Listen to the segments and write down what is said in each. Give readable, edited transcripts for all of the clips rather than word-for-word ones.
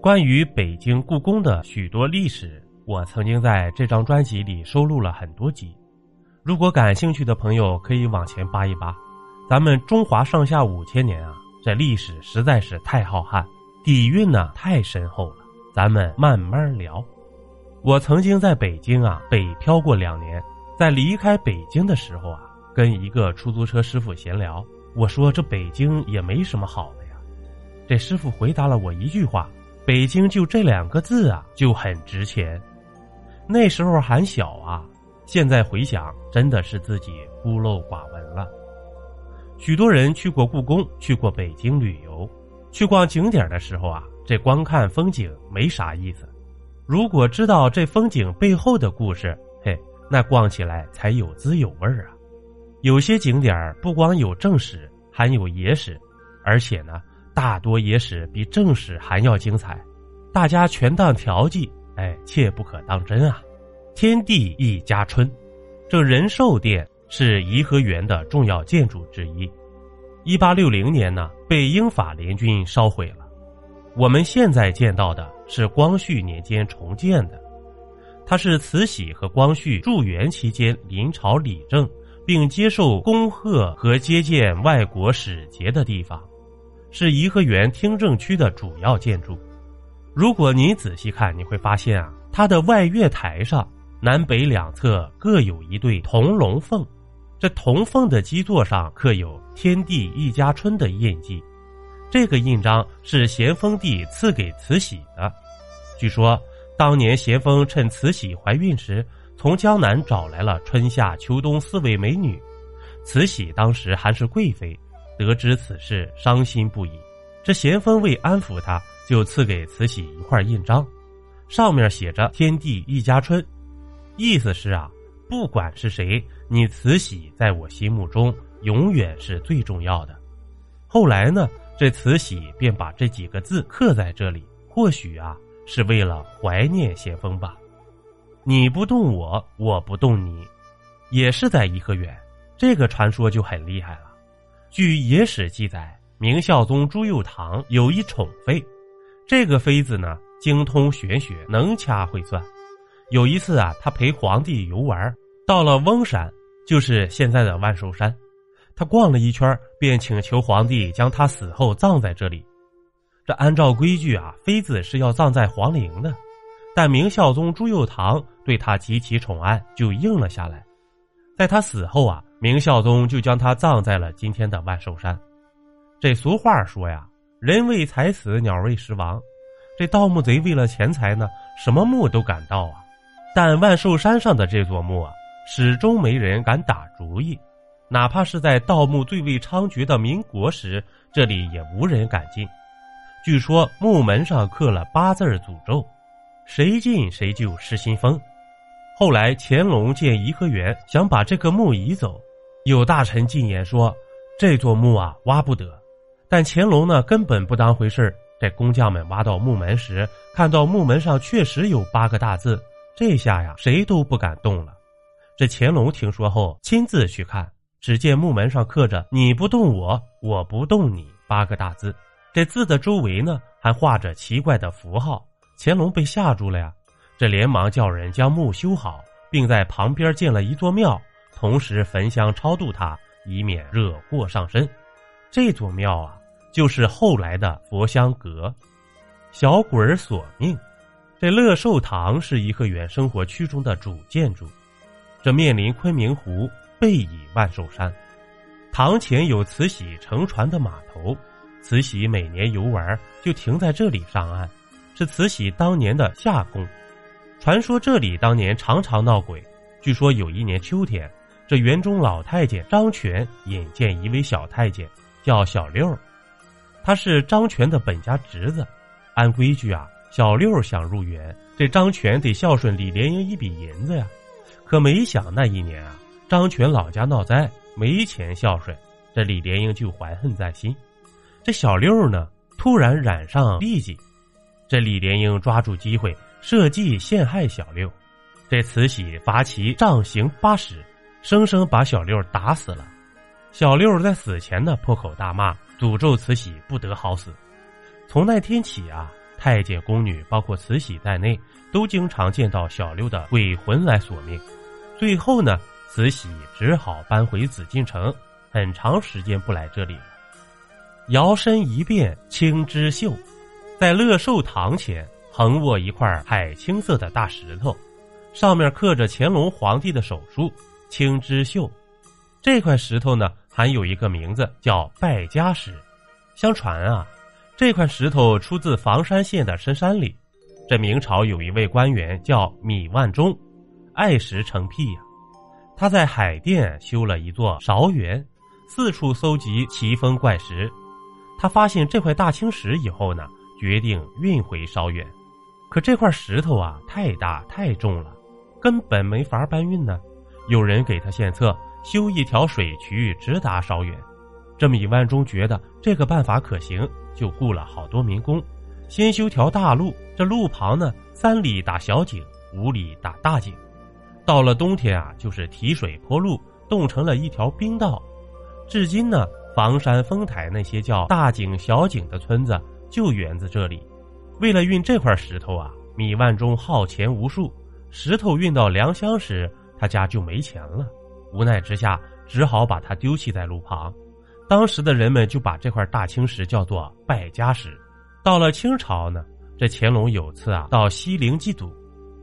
关于北京故宫的许多历史，我曾经在这张专辑里收录了很多集，如果感兴趣的朋友可以往前扒一扒。咱们中华上下5000年啊，这历史实在是太浩瀚，底蕴呢太深厚了，咱们慢慢聊。我曾经在北京啊北漂过2年，在离开北京的时候啊，跟一个出租车师傅闲聊，我说这北京也没什么好的呀。这师傅回答了我一句话，北京就这2个字啊就很值钱。那时候还小啊，现在回想真的是自己孤陋寡闻了。许多人去过故宫，去过北京旅游，去逛景点的时候啊，这光看风景没啥意思。如果知道这风景背后的故事，嘿，那逛起来才有滋有味啊。有些景点不光有正史，还有野史，而且呢，大多野史比正史还要精彩。大家全当调剂，哎，切不可当真啊！天地一家春，这仁寿殿是颐和园的重要建筑之一。1860年呢，被英法联军烧毁了。我们现在见到的是光绪年间重建的，它是慈禧和光绪驻园期间临朝理政并接受恭贺和接见外国使节的地方，是颐和园听政区的主要建筑。如果您仔细看，你会发现啊，它的外月台上南北两侧各有一对铜龙凤，这铜凤的基座上刻有天地一家春的印记，这个印章是咸丰帝赐给慈禧的。据说当年咸丰趁慈禧怀孕时，从江南找来了春夏秋冬4位美女，慈禧当时还是贵妃，得知此事伤心不已。这咸丰为安抚她，就赐给慈禧一块印章，上面写着天地一家春，意思是啊，不管是谁，你慈禧在我心目中永远是最重要的。后来呢，这慈禧便把这几个字刻在这里，或许啊是为了怀念咸丰吧。你不动我，我不动你，也是在颐和园。这个传说就很厉害了。据野史记载，明孝宗朱佑樘有一宠妃，这个妃子呢精通玄学，能掐会算。有一次啊，他陪皇帝游玩，到了翁山，就是现在的万寿山，他逛了一圈，便请求皇帝将他死后葬在这里。这按照规矩啊，妃子是要葬在皇陵的，但明孝宗朱佑樘对他极其宠爱，就应了下来。在他死后啊，明孝宗就将他葬在了今天的万寿山。这俗话说呀，人为财死，鸟为食亡。这盗墓贼为了钱财呢，什么墓都敢盗啊，但万寿山上的这座墓啊，始终没人敢打主意。哪怕是在盗墓最为猖獗的民国时，这里也无人敢进。据说墓门上刻了8字诅咒，谁进谁就失心疯。后来乾隆建颐和园，想把这个墓移走，有大臣进言说这座墓啊挖不得，但乾隆呢根本不当回事。这工匠们挖到墓门时，看到墓门上确实有8个大字，这下呀谁都不敢动了。这乾隆听说后亲自去看，只见木门上刻着你不动我，我不动你8个大字，这字的周围呢还画着奇怪的符号。乾隆被吓住了呀，这连忙叫人将墓修好，并在旁边建了一座庙，同时焚香超度它，以免惹祸上身。这座庙啊就是后来的佛香阁。小鬼儿索命，这乐寿堂是颐和园生活区中的主建筑，这面临昆明湖，背倚万寿山，堂前有慈禧乘船的码头，慈禧每年游玩就停在这里上岸，是慈禧当年的夏宫。传说这里当年常常闹鬼，据说有一年秋天，这园中老太监张全引荐一位小太监叫小六，他是张全的本家侄子。按规矩啊，小六想入园，这张全得孝顺李莲英1笔银子呀。可没想那一年啊，张全老家闹灾，没钱孝顺，这李莲英就怀恨在心。这小六呢突然染上痢疾，这李莲英抓住机会设计陷害小六，这慈禧罚其杖刑80，生生把小六打死了。小六在死前呢破口大骂，诅咒慈禧不得好死。从那天起啊，太监宫女包括慈禧在内都经常见到小六的鬼魂来索命。最后呢，慈禧只好搬回紫禁城，很长时间不来这里了。摇身一变青之秀，在乐寿堂前横卧一块海青色的大石头，上面刻着乾隆皇帝的手书青之秀。这块石头呢还有一个名字叫败家石。相传啊，这块石头出自房山县的深山里，这明朝有一位官员叫米万钟，爱石成癖呀。他在海淀修了一座韶园，四处搜集奇峰怪石。他发现这块大青石以后呢，决定运回韶园。可这块石头啊太大太重了，根本没法搬运呢。有人给他献策，修一条水渠直达韶园。这米万钟觉得这个办法可行，就雇了好多民工，先修条大路，这路旁呢3里打小井，5里打大井。到了冬天啊，就是提水坡路，冻成了一条冰道。至今呢，房山丰台那些叫大井小井的村子就源自这里。为了运这块石头啊，米万钟耗钱无数，石头运到良乡时他家就没钱了，无奈之下只好把它丢弃在路旁。当时的人们就把这块大青石叫做败家石。到了清朝呢，这乾隆有次啊到西陵祭祖，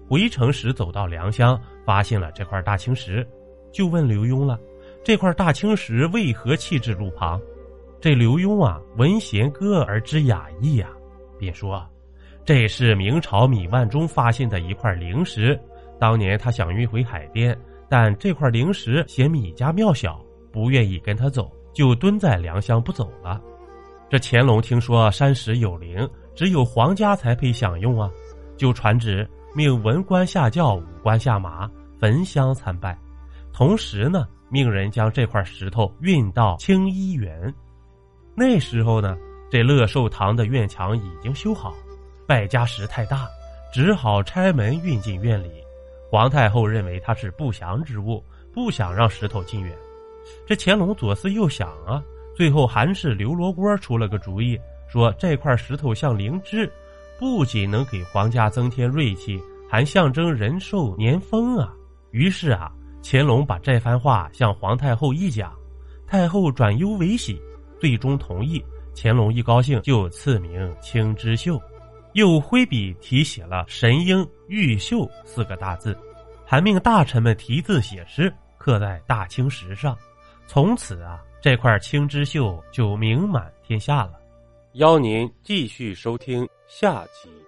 回城时走到良乡，发现了这块大青石，就问刘墉了，这块大青石为何弃置路旁？这刘墉啊闻弦歌而知雅意啊，便说这是明朝米万钟发现的一块灵石，当年他想运回海淀，但这块灵石嫌米家庙小，不愿意跟他走，就蹲在良乡不走了。这乾隆听说山石有灵，只有皇家才配享用啊，就传旨命文官下轿，武官下马，焚香参拜。同时呢，命人将这块石头运到清漪园。那时候呢，这乐寿堂的院墙已经修好，败家石太大，只好拆门运进院里。皇太后认为它是不祥之物，不想让石头进园。这乾隆左思右想啊，最后还是刘罗锅出了个主意，说这块石头像灵芝，不仅能给皇家增添锐气，还象征人寿年丰啊。于是啊，乾隆把这番话向皇太后一讲，太后转忧为喜，最终同意。乾隆一高兴就赐名青之秀，又挥笔题写了神鹰玉秀4个大字，还命大臣们题字写诗，刻在大青石上。从此啊，这块青之秀就名满天下了。邀您继续收听下集。